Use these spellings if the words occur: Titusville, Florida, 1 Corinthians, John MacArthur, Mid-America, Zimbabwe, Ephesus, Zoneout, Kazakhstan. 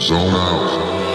Zone out.